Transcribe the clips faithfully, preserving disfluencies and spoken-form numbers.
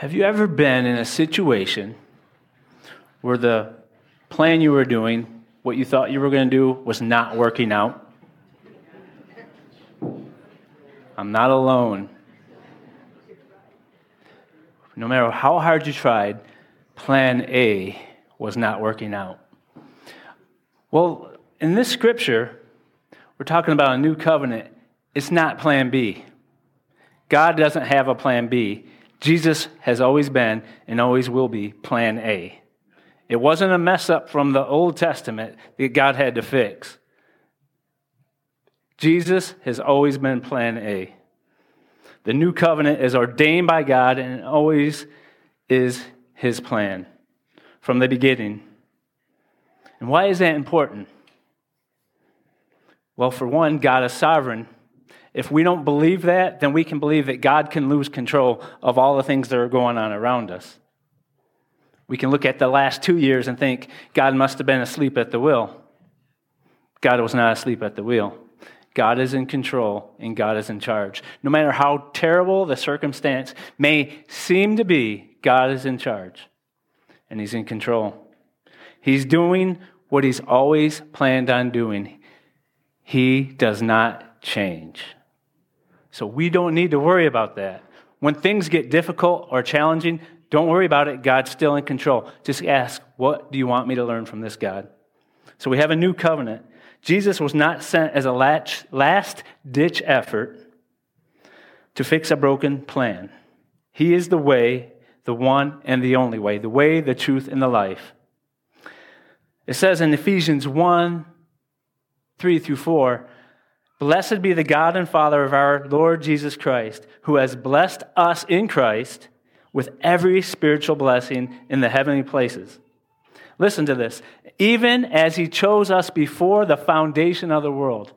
Have you ever been in a situation where the plan you were doing, what you thought you were going to do, was not working out? I'm not alone. No matter how hard you tried, plan A was not working out. Well, in this scripture, we're talking about a new covenant. It's not plan B. God doesn't have a plan B. Jesus has always been and always will be plan A. It wasn't a mess up from the Old Testament that God had to fix. Jesus has always been plan A. The new covenant is ordained by God and always is his plan from the beginning. And why is that important? Well, for one, God is sovereign. If we don't believe that, then we can believe that God can lose control of all the things that are going on around us. We can look at the last two years and think God must have been asleep at the wheel. God was not asleep at the wheel. God is in control and God is in charge. No matter how terrible the circumstance may seem to be, God is in charge and he's in control. He's doing what he's always planned on doing. He does not change. So we don't need to worry about that. When things get difficult or challenging, don't worry about it. God's still in control. Just ask, what do you want me to learn from this, God? So we have a new covenant. Jesus was not sent as a last-ditch effort to fix a broken plan. He is the way, the one and the only way, the way, the truth, and the life. It says in Ephesians one, three through four, "Blessed be the God and Father of our Lord Jesus Christ, who has blessed us in Christ with every spiritual blessing in the heavenly places." Listen to this. "Even as he chose us before the foundation of the world."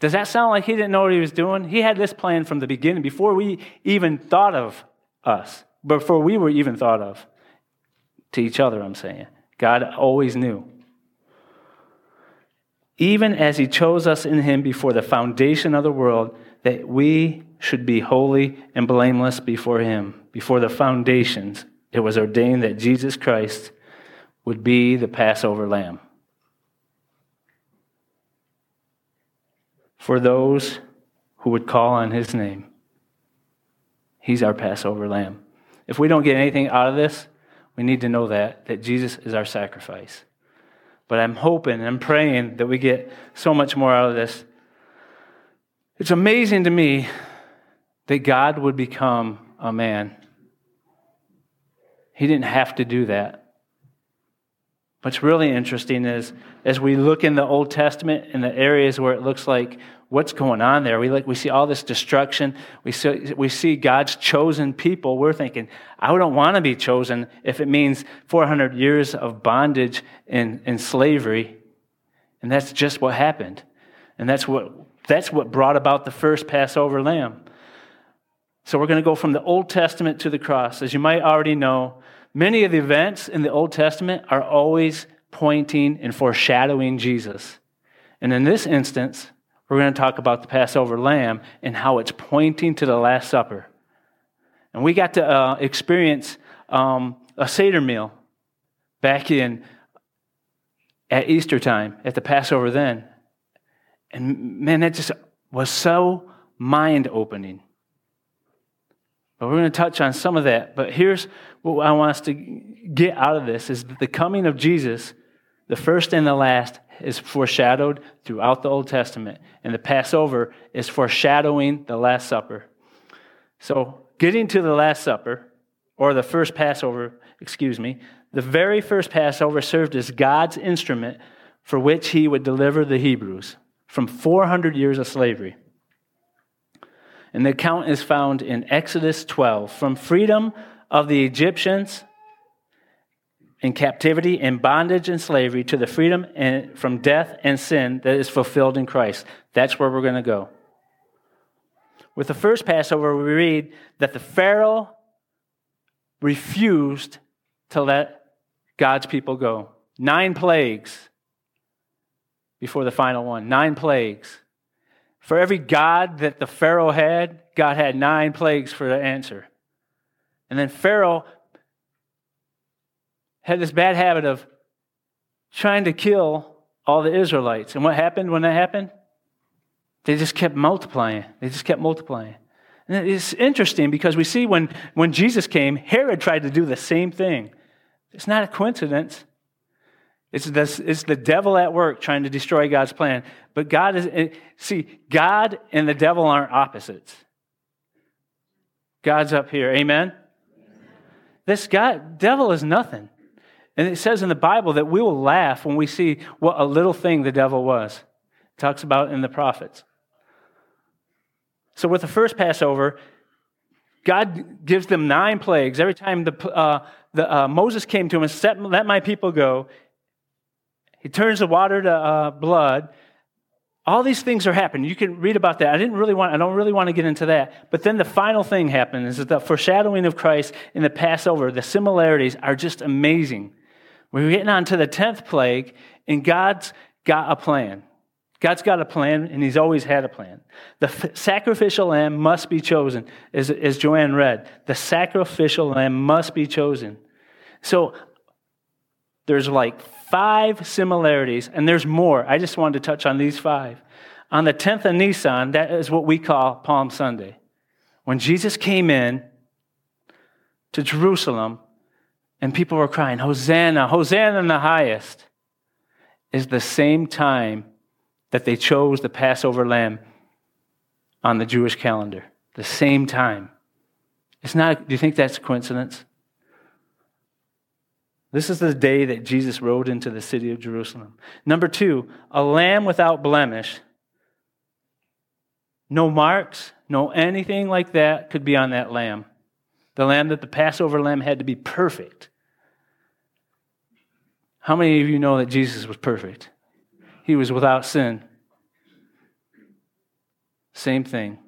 Does that sound like he didn't know what he was doing? He had this plan from the beginning, before we even thought of us, before we were even thought of, to each other, I'm saying. God always knew. "Even as he chose us in him before the foundation of the world, that we should be holy and blameless before him." Before the foundations, it was ordained that Jesus Christ would be the Passover lamb for those who would call on his name. He's our Passover lamb. If we don't get anything out of this, we need to know that, that Jesus is our sacrifice. But I'm hoping and I'm praying that we get so much more out of this. It's amazing to me that God would become a man. He didn't have to do that. What's really interesting is, as we look in the Old Testament and the areas where it looks like what's going on there, we like we see all this destruction. We see, we see God's chosen people. We're thinking, I don't want to be chosen if it means four hundred years of bondage and, and slavery. And that's just what happened. And that's what that's what brought about the first Passover lamb. So we're going to go from the Old Testament to the cross. As you might already know, many of the events in the Old Testament are always pointing and foreshadowing Jesus. And in this instance, we're going to talk about the Passover lamb and how it's pointing to the Last Supper. And we got to uh, experience um, a Seder meal back in at Easter time, at the Passover then. And man, that just was so mind-opening. But we're going to touch on some of that. But here's what I want us to get out of this, is that the coming of Jesus, the first and the last, is foreshadowed throughout the Old Testament. And the Passover is foreshadowing the Last Supper. So getting to the Last Supper, or the first Passover, excuse me, the very first Passover served as God's instrument for which he would deliver the Hebrews from four hundred years of slavery. And the account is found in Exodus twelve. From freedom of the Egyptians in captivity and bondage and slavery to the freedom and from death and sin that is fulfilled in Christ. That's where we're going to go. With the first Passover, we read that the Pharaoh refused to let God's people go. Nine plagues before the final one. Nine plagues. For every god that the Pharaoh had, God had nine plagues for the answer. And then Pharaoh had this bad habit of trying to kill all the Israelites. And what happened when that happened? They just kept multiplying. They just kept multiplying. And it's interesting because we see when, when Jesus came, Herod tried to do the same thing. It's not a coincidence. It's, this, it's the devil at work trying to destroy God's plan. But God is, see, God and the devil aren't opposites. God's up here. Amen? This God, devil is nothing. And it says in the Bible that we will laugh when we see what a little thing the devil was. It talks about in the prophets. So with the first Passover, God gives them nine plagues. Every time the, uh, the uh, Moses came to him and said, let my people go, he turns the water to uh, blood. All these things are happening. You can read about that. I didn't really want. I don't really want to get into that. But then the final thing happens is the foreshadowing of Christ in the Passover. The similarities are just amazing. We're getting on to the tenth plague, and God's got a plan. God's got a plan, and He's always had a plan. The f- sacrificial lamb must be chosen, as, as Joanne read. The sacrificial lamb must be chosen. So there's like five similarities, and there's more. I just wanted to touch on these five. On the tenth of Nisan, that is what we call Palm Sunday. When Jesus came in to Jerusalem, and people were crying, Hosanna, Hosanna in the highest, is the same time that they chose the Passover lamb on the Jewish calendar. The same time. It's not, do you think that's a coincidence? This is the day that Jesus rode into the city of Jerusalem. Number two, a lamb without blemish. No marks, no anything like that could be on that lamb. The lamb that the Passover lamb had to be perfect. How many of you know that Jesus was perfect? He was without sin. Same thing.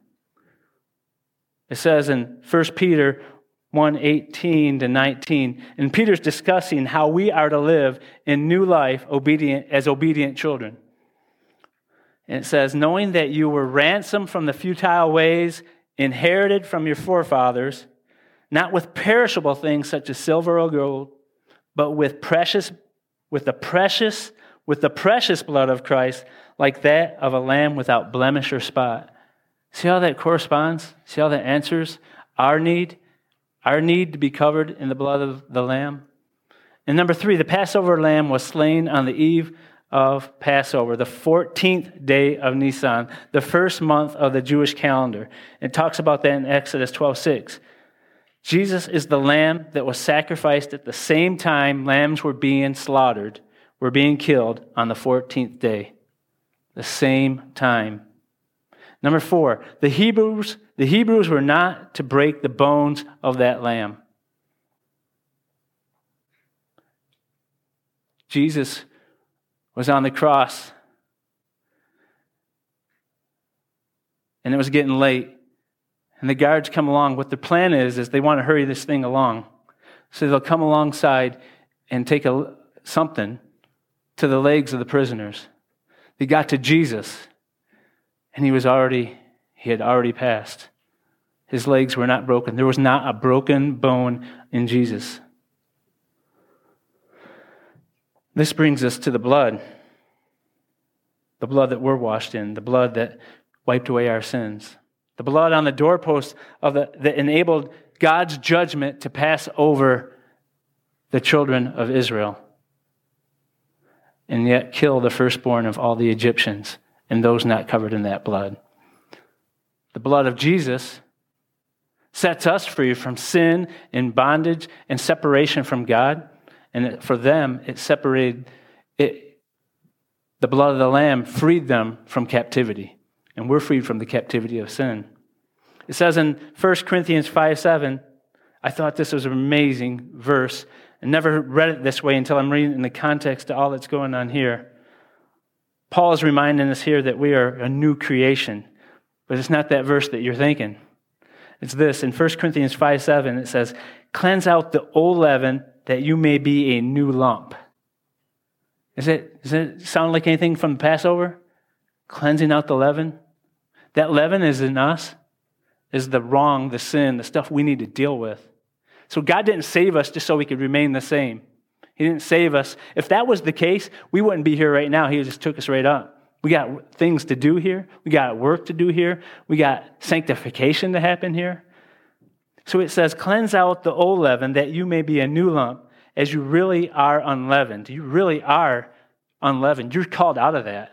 It says in First Peter one eighteen to nineteen, and Peter's discussing how we are to live in new life obedient as obedient children. And it says, knowing that you were ransomed from the futile ways inherited from your forefathers, not with perishable things such as silver or gold, but with precious, with the precious, with the precious blood of Christ, like that of a lamb without blemish or spot. See how that corresponds? See how that answers our need? Our need to be covered in the blood of the Lamb. And number three, the Passover Lamb was slain on the eve of Passover, the fourteenth day of Nisan, the first month of the Jewish calendar. It talks about that in Exodus twelve six. Jesus is the Lamb that was sacrificed at the same time lambs were being slaughtered, were being killed on the fourteenth day. The same time. Number four, the Hebrews, the Hebrews were not to break the bones of that lamb. Jesus was on the cross, and it was getting late. And the guards come along. What the plan is, is they want to hurry this thing along. So they'll come alongside and take a, something to the legs of the prisoners. They got to Jesus, and he was already, he had already passed. His legs were not broken. There was not a broken bone in Jesus. This brings us to the blood. The blood that we're washed in. The blood that wiped away our sins. The blood on the doorpost of the, that enabled God's judgment to pass over the children of Israel. And yet kill the firstborn of all the Egyptians. And those not covered in that blood. The blood of Jesus sets us free from sin and bondage and separation from God. And for them, it separated, it, the blood of the Lamb freed them from captivity. And we're freed from the captivity of sin. It says in First Corinthians five seven, I thought this was an amazing verse. I never read it this way until I'm reading it in the context to all that's going on here. Paul is reminding us here that we are a new creation. But it's not that verse that you're thinking. It's this. In First Corinthians five seven, it says, cleanse out the old leaven that you may be a new lump. Is it, does it sound like anything from the Passover? Cleansing out the leaven? That leaven is in us. Is the wrong, the sin, the stuff we need to deal with. So God didn't save us just so we could remain the same. He didn't save us. If that was the case, we wouldn't be here right now. He just took us right up. We got things to do here. We got work to do here. We got sanctification to happen here. So it says, cleanse out the old leaven that you may be a new lump as you really are unleavened. You really are unleavened. You're called out of that.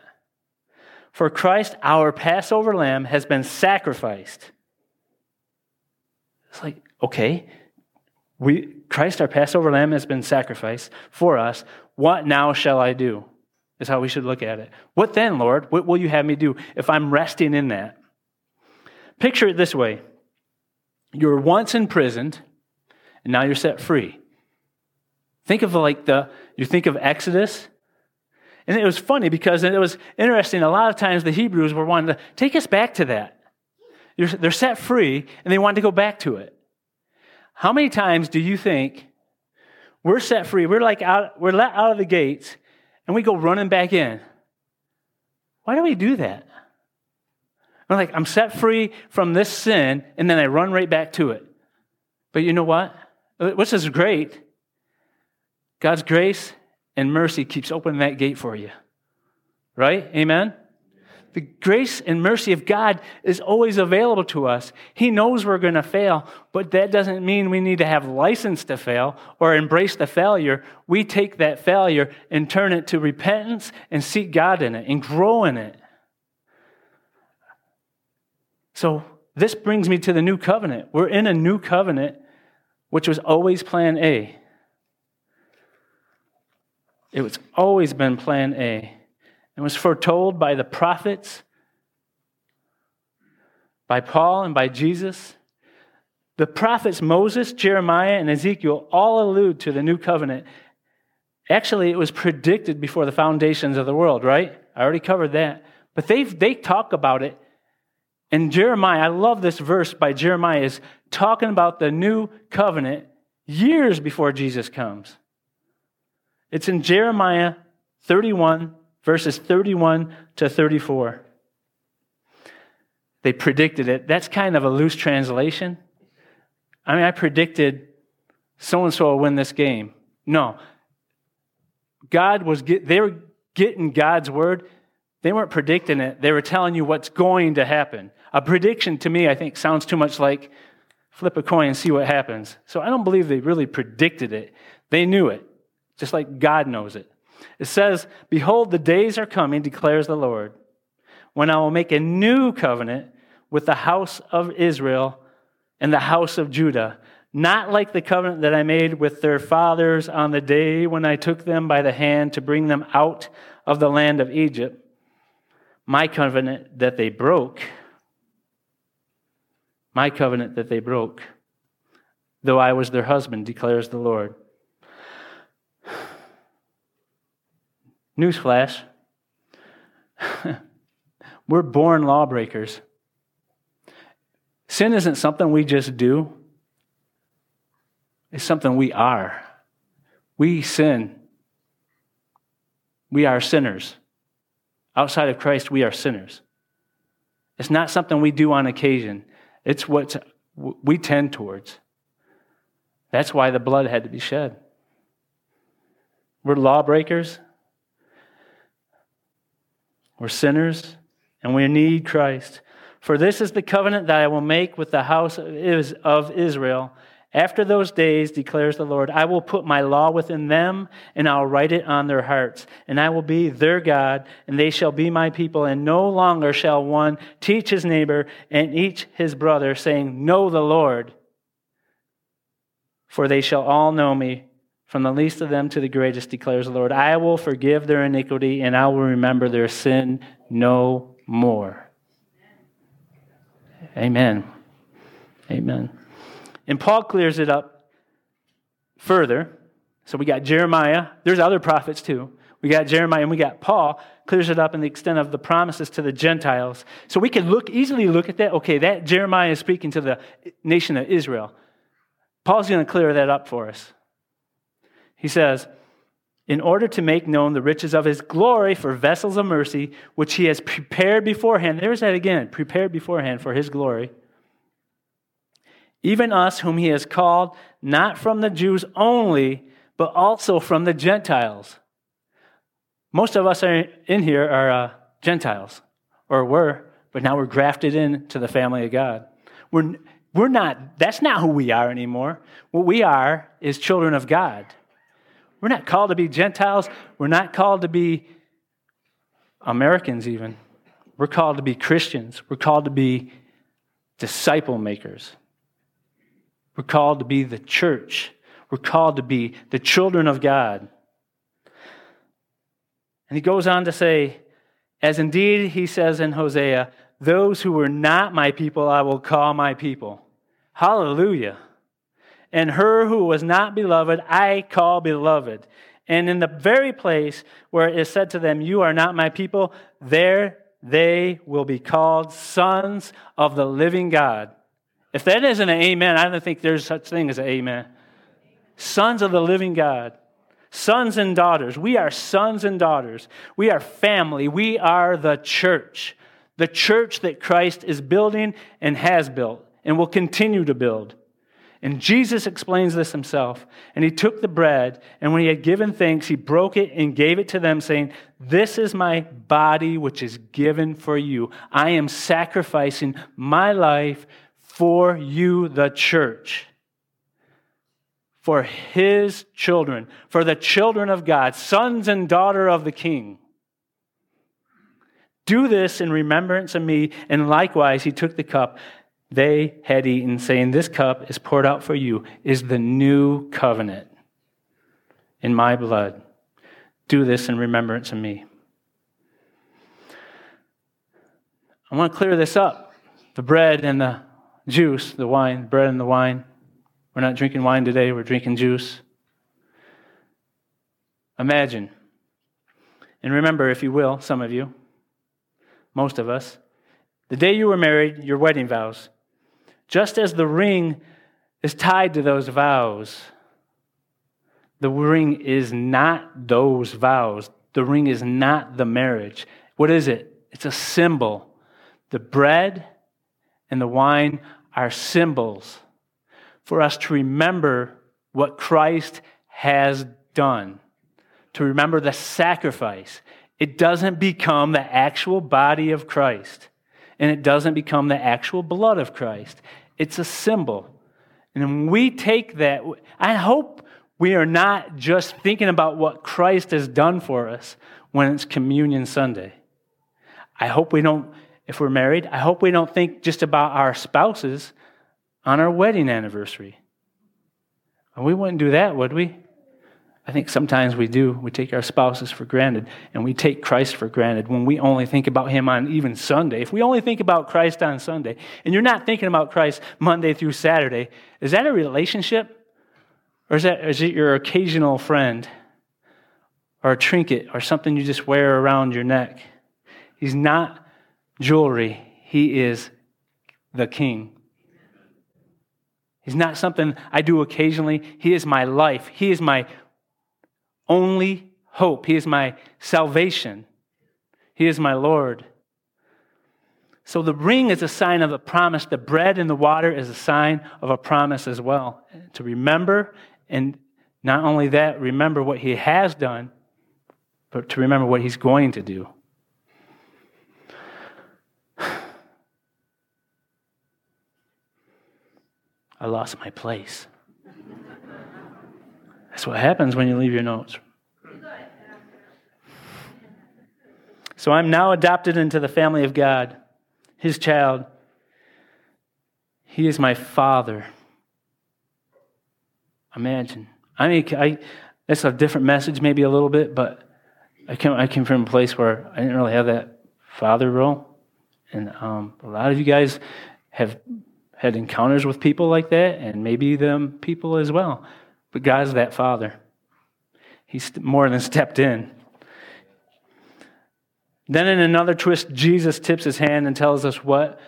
For Christ, our Passover lamb, has been sacrificed. It's like, okay, we Christ, our Passover lamb, has been sacrificed for us. What now shall I do? Is how we should look at it. What then, Lord? What will you have me do if I'm resting in that? Picture it this way. You were once imprisoned, and now you're set free. Think of like the, you think of Exodus. And it was funny because it was interesting. A lot of times the Hebrews were wanting to take us back to that. You're, they're set free, and they wanted to go back to it. How many times do you think we're set free, we're like out, we're let out of the gates, and we go running back in? Why do we do that? We're like, I'm set free from this sin, and then I run right back to it. But you know what? Which is great. God's grace and mercy keeps opening that gate for you. Right? Amen? The grace and mercy of God is always available to us. He knows we're going to fail, but that doesn't mean we need to have license to fail or embrace the failure. We take that failure and turn it to repentance and seek God in it and grow in it. So this brings me to the new covenant. We're in a new covenant, which was always plan A. It was always been plan A. It was foretold by the prophets, by Paul and by Jesus. The prophets Moses, Jeremiah, and Ezekiel all allude to the new covenant. Actually, it was predicted before the foundations of the world, right? I already covered that. But they they talk about it. And Jeremiah, I love this verse by Jeremiah, is talking about the new covenant years before Jesus comes. It's in Jeremiah thirty-one, verses thirty-one to thirty-four. They predicted it. That's kind of a loose translation. I mean, I predicted so-and-so will win this game. No. God was get, they were getting God's word. They weren't predicting it. They were telling you what's going to happen. A prediction to me, I think, sounds too much like flip a coin and see what happens. So I don't believe they really predicted it. They knew it, just like God knows it. It says, behold, the days are coming, declares the Lord, when I will make a new covenant with the house of Israel and the house of Judah, not like the covenant that I made with their fathers on the day when I took them by the hand to bring them out of the land of Egypt, my covenant that they broke, my covenant that they broke, though I was their husband, declares the Lord. Newsflash, we're born lawbreakers. Sin isn't something we just do. It's something we are. We sin. We are sinners. Outside of Christ, we are sinners. It's not something we do on occasion. It's what we tend towards. That's why the blood had to be shed. We're lawbreakers. We're sinners, and we need Christ. For this is the covenant that I will make with the house of Israel. After those days, declares the Lord, I will put my law within them, and I'll write it on their hearts. And I will be their God, and they shall be my people. And no longer shall one teach his neighbor and each his brother, saying, know the Lord. For they shall all know me, from the least of them to the greatest, declares the Lord. I will forgive their iniquity, and I will remember their sin no more. Amen. Amen. And Paul clears it up further. So we got Jeremiah. There's other prophets too. We got Jeremiah and we got Paul. Clears it up in the extent of the promises to the Gentiles. So we can look easily look at that. Okay, that Jeremiah is speaking to the nation of Israel. Paul's going to clear that up for us. He says, in order to make known the riches of his glory for vessels of mercy, which he has prepared beforehand. There's that again, prepared beforehand for his glory. even us whom he has called, not from the Jews only, but also from the Gentiles. Most of us are in here are uh, Gentiles, or were, but now we're grafted into the family of God. We're we're not, that's not who we are anymore. What we are is children of God. We're not called to be Gentiles. We're not called to be Americans even. We're called to be Christians. We're called to be disciple makers. We're called to be the church. We're called to be the children of God. And he goes on to say, as indeed he says in Hosea, those who were not my people I will call my people. Hallelujah. And her who was not beloved I call beloved. And in the very place where it is said to them, you are not my people, there they will be called sons of the living God. If that isn't an amen, I don't think there's such thing as an amen. Sons of the living God. Sons and daughters. We are sons and daughters. We are family. We are the church. The church that Christ is building and has built and will continue to build. And Jesus explains this himself. And he took the bread, and when he had given thanks, he broke it and gave it to them, saying, this is my body which is given for you. I am sacrificing my life for you, the church. For his children, for the children of God, sons and daughter of the King. Do this in remembrance of me. And likewise, he took the cup they had eaten, saying, this cup is poured out for you, is the new covenant in my blood. Do this in remembrance of me. I want to clear this up. The bread and the juice, the wine, bread and the wine. We're not drinking wine today, we're drinking juice. Imagine, and remember if you will, some of you, most of us, the day you were married, your wedding vows. Just as the ring is tied to those vows, the ring is not those vows. The ring is not the marriage. What is it? It's a symbol. The bread and the wine are symbols for us to remember what Christ has done, to remember the sacrifice. It doesn't become the actual body of Christ, and it doesn't become the actual blood of Christ. It's a symbol. And when we take that, I hope we are not just thinking about what Christ has done for us when it's Communion Sunday. I hope we don't, if we're married, I hope we don't think just about our spouses on our wedding anniversary. And we wouldn't do that, would we? I think sometimes we do. We take our spouses for granted, and we take Christ for granted when we only think about him on even Sunday. If we only think about Christ on Sunday, and you're not thinking about Christ Monday through Saturday, is that a relationship? Or is that is it your occasional friend? Or a trinket? Or something you just wear around your neck? He's not jewelry. He is the King. He's not something I do occasionally. He is my life. He is my only hope. He is my salvation. He is my Lord. So the ring is a sign of a promise. The bread and the water is a sign of a promise as well. To remember, and not only that, remember what he has done, but to remember what he's going to do. I lost my place. That's what happens when you leave your notes. So I'm now adopted into the family of God, his child. He is my father. Imagine. I mean, I, that's a different message maybe a little bit, but I came, I came from a place where I didn't really have that father role. And um, a lot of you guys have had encounters with people like that, and maybe them people as well. But God's that Father. He's more than stepped in. Then in another twist, Jesus tips his hand and tells us what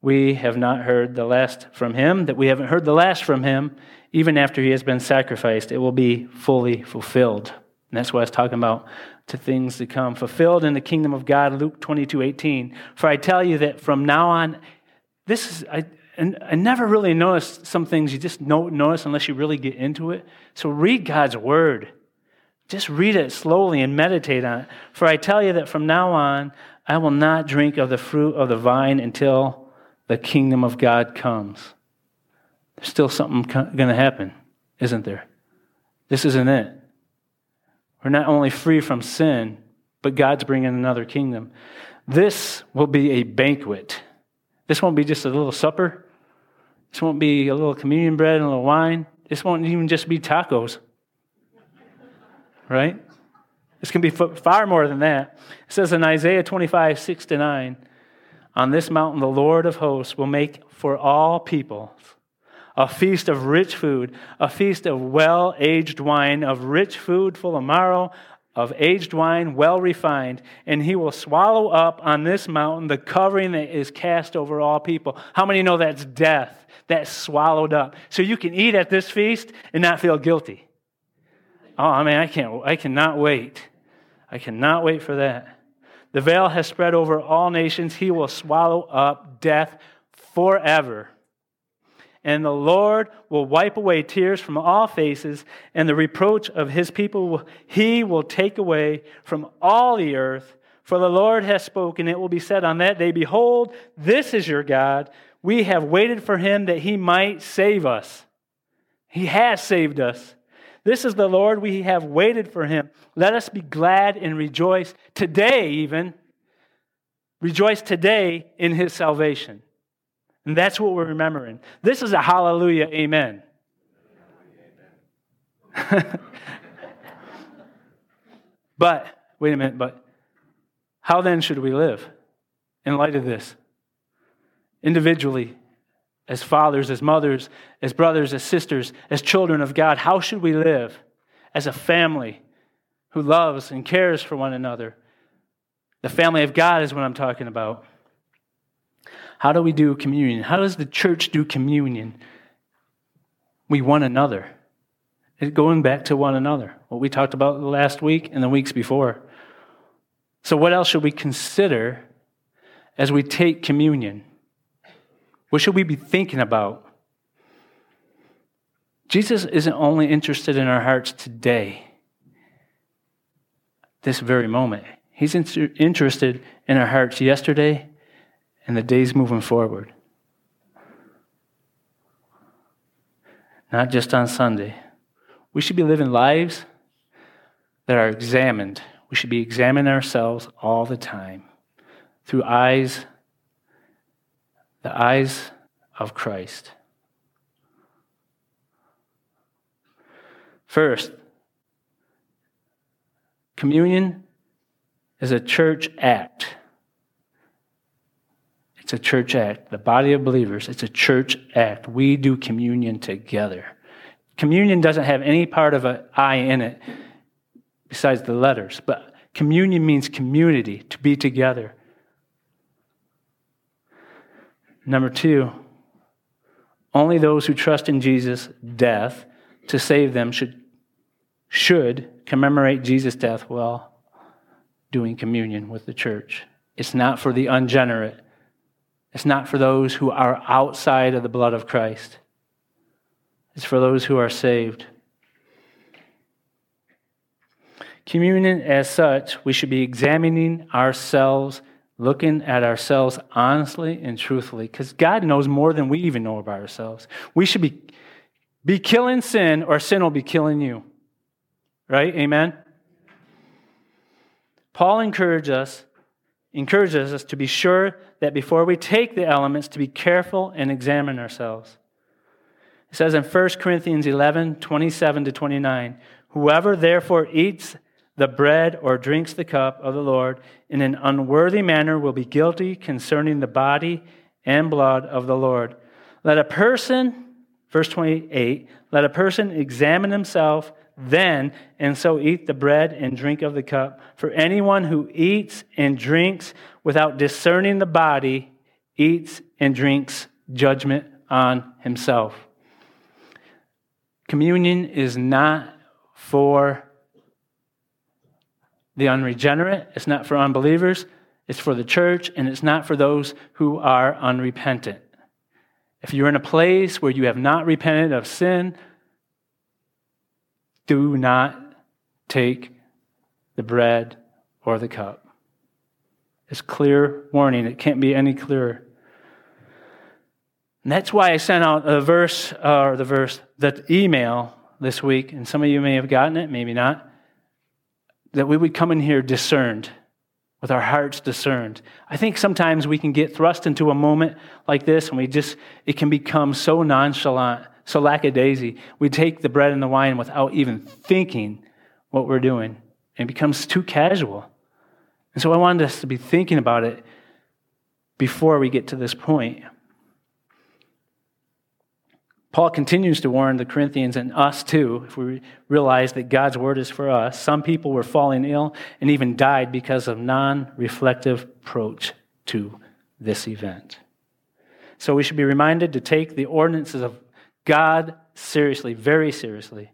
we have not heard the last from him, that we haven't heard the last from him, even after he has been sacrificed. It will be fully fulfilled. And that's what I was talking about, to things to come. Fulfilled in the kingdom of God, Luke twenty-two eighteen. For I tell you that from now on, this is, I, and I never really noticed some things you just don't notice unless you really get into it. So read God's word. Just read it slowly and meditate on it. For I tell you that from now on, I will not drink of the fruit of the vine until the kingdom of God comes. There's still something going to happen, isn't there? This isn't it. We're not only free from sin, but God's bringing another kingdom. This will be a banquet. This won't be just a little supper. This won't be a little communion bread and a little wine. This won't even just be tacos. Right? This can be far more than that. It says in Isaiah twenty-five, six to nine, on this mountain the Lord of hosts will make for all people a feast of rich food, a feast of well-aged wine, of rich food full of marrow, of aged wine well refined, and he will swallow up on this mountain the covering that is cast over all people. How many know that's death? That's swallowed up. So you can eat at this feast and not feel guilty. Oh, I mean, I can't, I cannot wait. I cannot wait for that. The veil has spread over all nations. He will swallow up death forever. And the Lord will wipe away tears from all faces, and the reproach of his people will, he will take away from all the earth. For the Lord has spoken. It will be said on that day, behold, this is your God. We have waited for him that he might save us. He has saved us. This is the Lord, we have waited for him. Let us be glad and rejoice today even. Rejoice today in his salvation. And that's what we're remembering. This is a hallelujah, amen. But, wait a minute, but how then should we live in light of this? Individually, as fathers, as mothers, as brothers, as sisters, as children of God, how should we live as a family who loves and cares for one another? The family of God is what I'm talking about. How do we do communion? How does the church do communion? We one another. It's going back to one another, what we talked about last week and the weeks before. So what else should we consider as we take communion? What should we be thinking about? Jesus isn't only interested in our hearts today, this very moment. He's inter- interested in our hearts yesterday and the days moving forward. Not just on Sunday. We should be living lives that are examined. We should be examining ourselves all the time through eyes The eyes of Christ. First, communion is a church act. It's a church act. The body of believers, it's a church act. We do communion together. Communion doesn't have any part of an I in it besides the letters, but communion means community, to be together. Number two, only those who trust in Jesus' death to save them should, should commemorate Jesus' death while doing communion with the church. It's not for the ungenerate. It's not for those who are outside of the blood of Christ. It's for those who are saved. Communion as such, we should be examining ourselves, looking at ourselves honestly and truthfully, because God knows more than we even know about ourselves. We should be, be killing sin, or sin will be killing you. Right? Amen? Paul encourages us, encourages us to be sure that before we take the elements, to be careful and examine ourselves. It says in First Corinthians eleven, twenty-seven to twenty-nine, whoever therefore eats the bread or drinks the cup of the Lord in an unworthy manner will be guilty concerning the body and blood of the Lord. Let a person, verse twenty-eight, let a person examine himself then, and so eat the bread and drink of the cup. For anyone who eats and drinks without discerning the body eats and drinks judgment on himself. Communion is not for the unregenerate, it's not for unbelievers, it's for the church, and it's not for those who are unrepentant. If you're in a place where you have not repented of sin, do not take the bread or the cup. It's clear warning. It can't be any clearer. And that's why I sent out a verse, uh, or the verse, the email this week, and some of you may have gotten it, maybe not, that we would come in here discerned, with our hearts discerned. I think sometimes we can get thrust into a moment like this, and we just, it can become so nonchalant, so lackadaisy. We take the bread and the wine without even thinking what we're doing. It becomes too casual. And so I wanted us to be thinking about it before we get to this point. Paul continues to warn the Corinthians and us too, if we realize that God's word is for us. Some people were falling ill and even died because of non-reflective approach to this event. So we should be reminded to take the ordinances of God seriously, very seriously.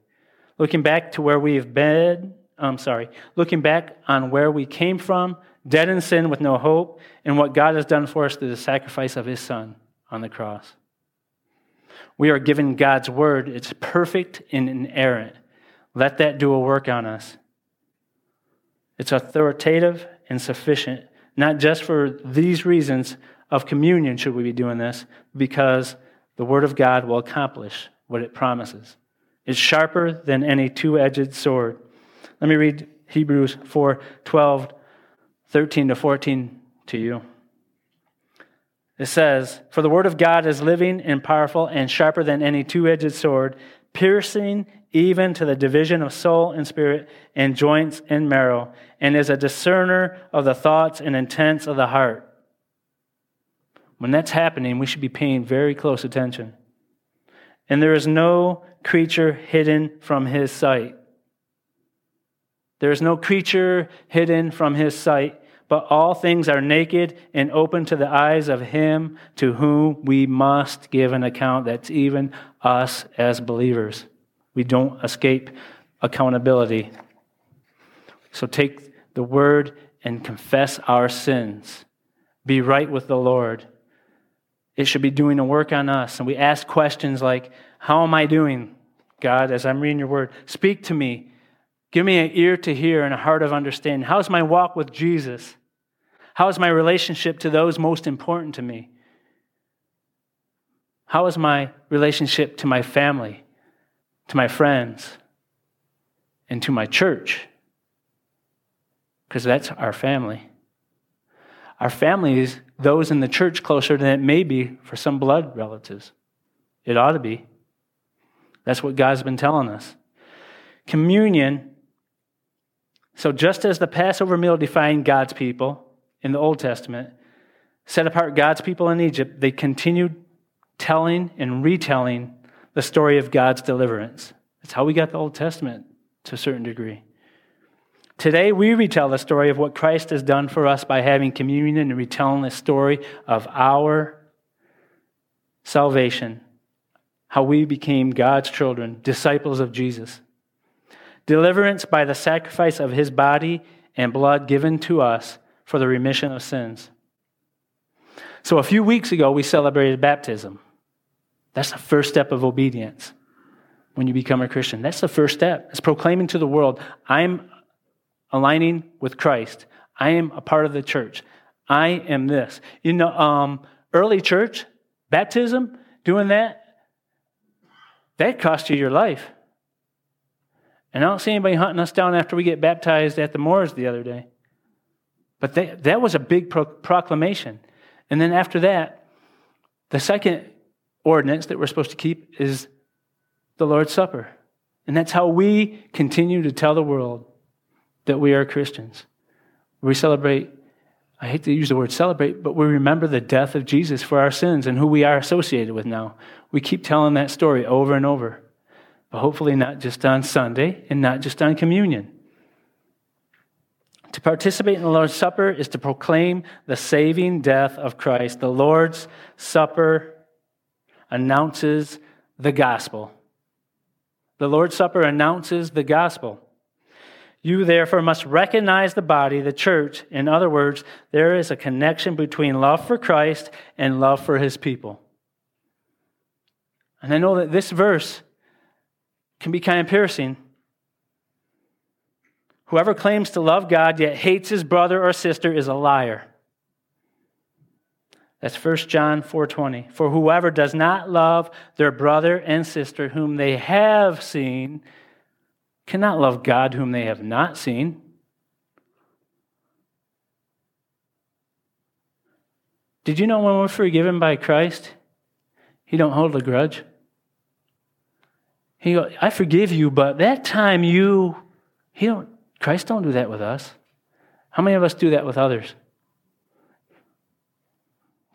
Looking back to where we have been, I'm sorry, looking back on where we came from, dead in sin with no hope, and what God has done for us through the sacrifice of his Son on the cross. We are given God's word. It's perfect and inerrant. Let that do a work on us. It's authoritative and sufficient, not just for these reasons of communion should we be doing this, because the word of God will accomplish what it promises. It's sharper than any two-edged sword. Let me read Hebrews four, twelve, thirteen to fourteen to you. It says, "For the word of God is living and powerful and sharper than any two-edged sword, piercing even to the division of soul and spirit and joints and marrow, and is a discerner of the thoughts and intents of the heart." When that's happening, we should be paying very close attention. "And there is no creature hidden from his sight." There is no creature hidden from his sight, but all things are naked and open to the eyes of him to whom we must give an account. That's even us as believers. We don't escape accountability. So take the word and confess our sins. Be right with the Lord. It should be doing a work on us. And we ask questions like, how am I doing, God, as I'm reading your word? Speak to me. Give me an ear to hear and a heart of understanding. How's my walk with Jesus? How is my relationship to those most important to me? How is my relationship to my family, to my friends, and to my church? Because that's our family. Our family is those in the church closer than it may be for some blood relatives. It ought to be. That's what God's been telling us. Communion. So just as the Passover meal defined God's people in the Old Testament, set apart God's people in Egypt, they continued telling and retelling the story of God's deliverance. That's how we got the Old Testament to a certain degree. Today, we retell the story of what Christ has done for us by having communion and retelling the story of our salvation, how we became God's children, disciples of Jesus. Deliverance by the sacrifice of his body and blood given to us for the remission of sins. So a few weeks ago, we celebrated baptism. That's the first step of obedience when you become a Christian. That's the first step. It's proclaiming to the world, I'm aligning with Christ. I am a part of the church. I am this. You know, um, early church, baptism, doing that, that cost you your life. And I don't see anybody hunting us down after we get baptized at the Moors the other day. But that, that was a big pro- proclamation. And then after that, the second ordinance that we're supposed to keep is the Lord's Supper. And that's how we continue to tell the world that we are Christians. We celebrate, I hate to use the word celebrate, but we remember the death of Jesus for our sins and who we are associated with now. We keep telling that story over and over. But hopefully not just on Sunday and not just on communion. To participate in the Lord's Supper is to proclaim the saving death of Christ. The Lord's Supper announces the gospel. The Lord's Supper announces the gospel. You therefore must recognize the body, the church. In other words, there is a connection between love for Christ and love for his people. And I know that this verse can be kind of piercing. Whoever claims to love God yet hates his brother or sister is a liar. That's First John four twenty. For whoever does not love their brother and sister whom they have seen cannot love God whom they have not seen. Did you know when we're forgiven by Christ, He don't hold a grudge? He goes, I forgive you, but that time you, He don't, Christ don't do that with us. How many of us do that with others?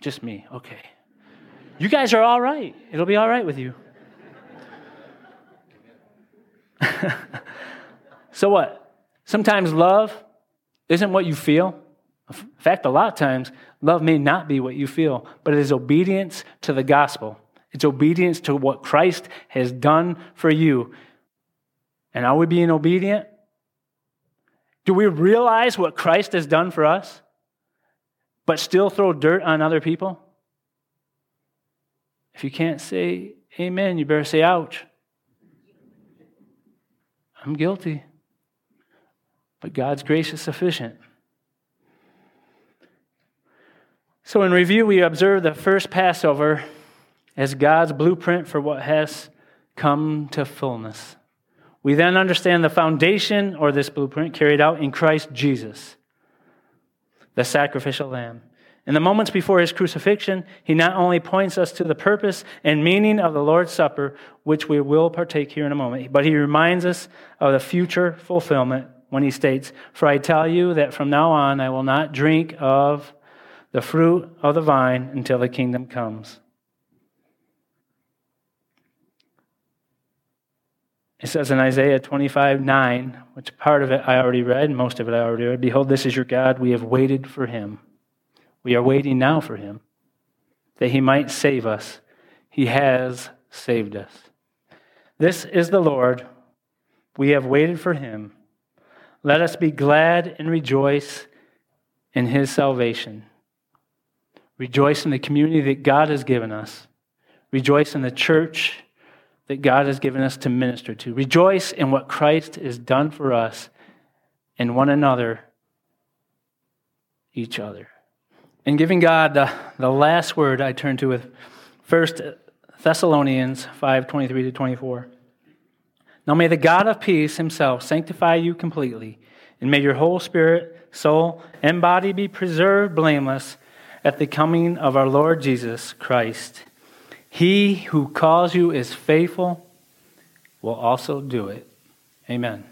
Just me, okay. You guys are all right. It'll be all right with you. So what? Sometimes love isn't what you feel. In fact, a lot of times, love may not be what you feel, but it is obedience to the gospel. It's obedience to what Christ has done for you. And are we being obedient? Do we realize what Christ has done for us, but still throw dirt on other people? If you can't say amen, you better say ouch. I'm guilty, but God's grace is sufficient. So in review, we observe the first Passover as God's blueprint for what has come to fullness. We then understand the foundation or this blueprint carried out in Christ Jesus, the sacrificial lamb. In the moments before his crucifixion, he not only points us to the purpose and meaning of the Lord's Supper, which we will partake here in a moment, but he reminds us of the future fulfillment when he states, "For I tell you that from now on I will not drink of the fruit of the vine until the kingdom comes." It says in Isaiah twenty-five nine, which part of it I already read, most of it I already read, "Behold, this is your God, we have waited for him." We are waiting now for him, that he might save us. He has saved us. This is the Lord, we have waited for him. Let us be glad and rejoice in his salvation. Rejoice in the community that God has given us. Rejoice in the church that God has given us to minister to. Rejoice in what Christ has done for us and one another, each other. In giving God the, the last word, I turn to with First Thessalonians five twenty-three to twenty-four. Now may the God of peace himself sanctify you completely, and may your whole spirit, soul, and body be preserved blameless at the coming of our Lord Jesus Christ. He who calls you is faithful, will also do it. Amen.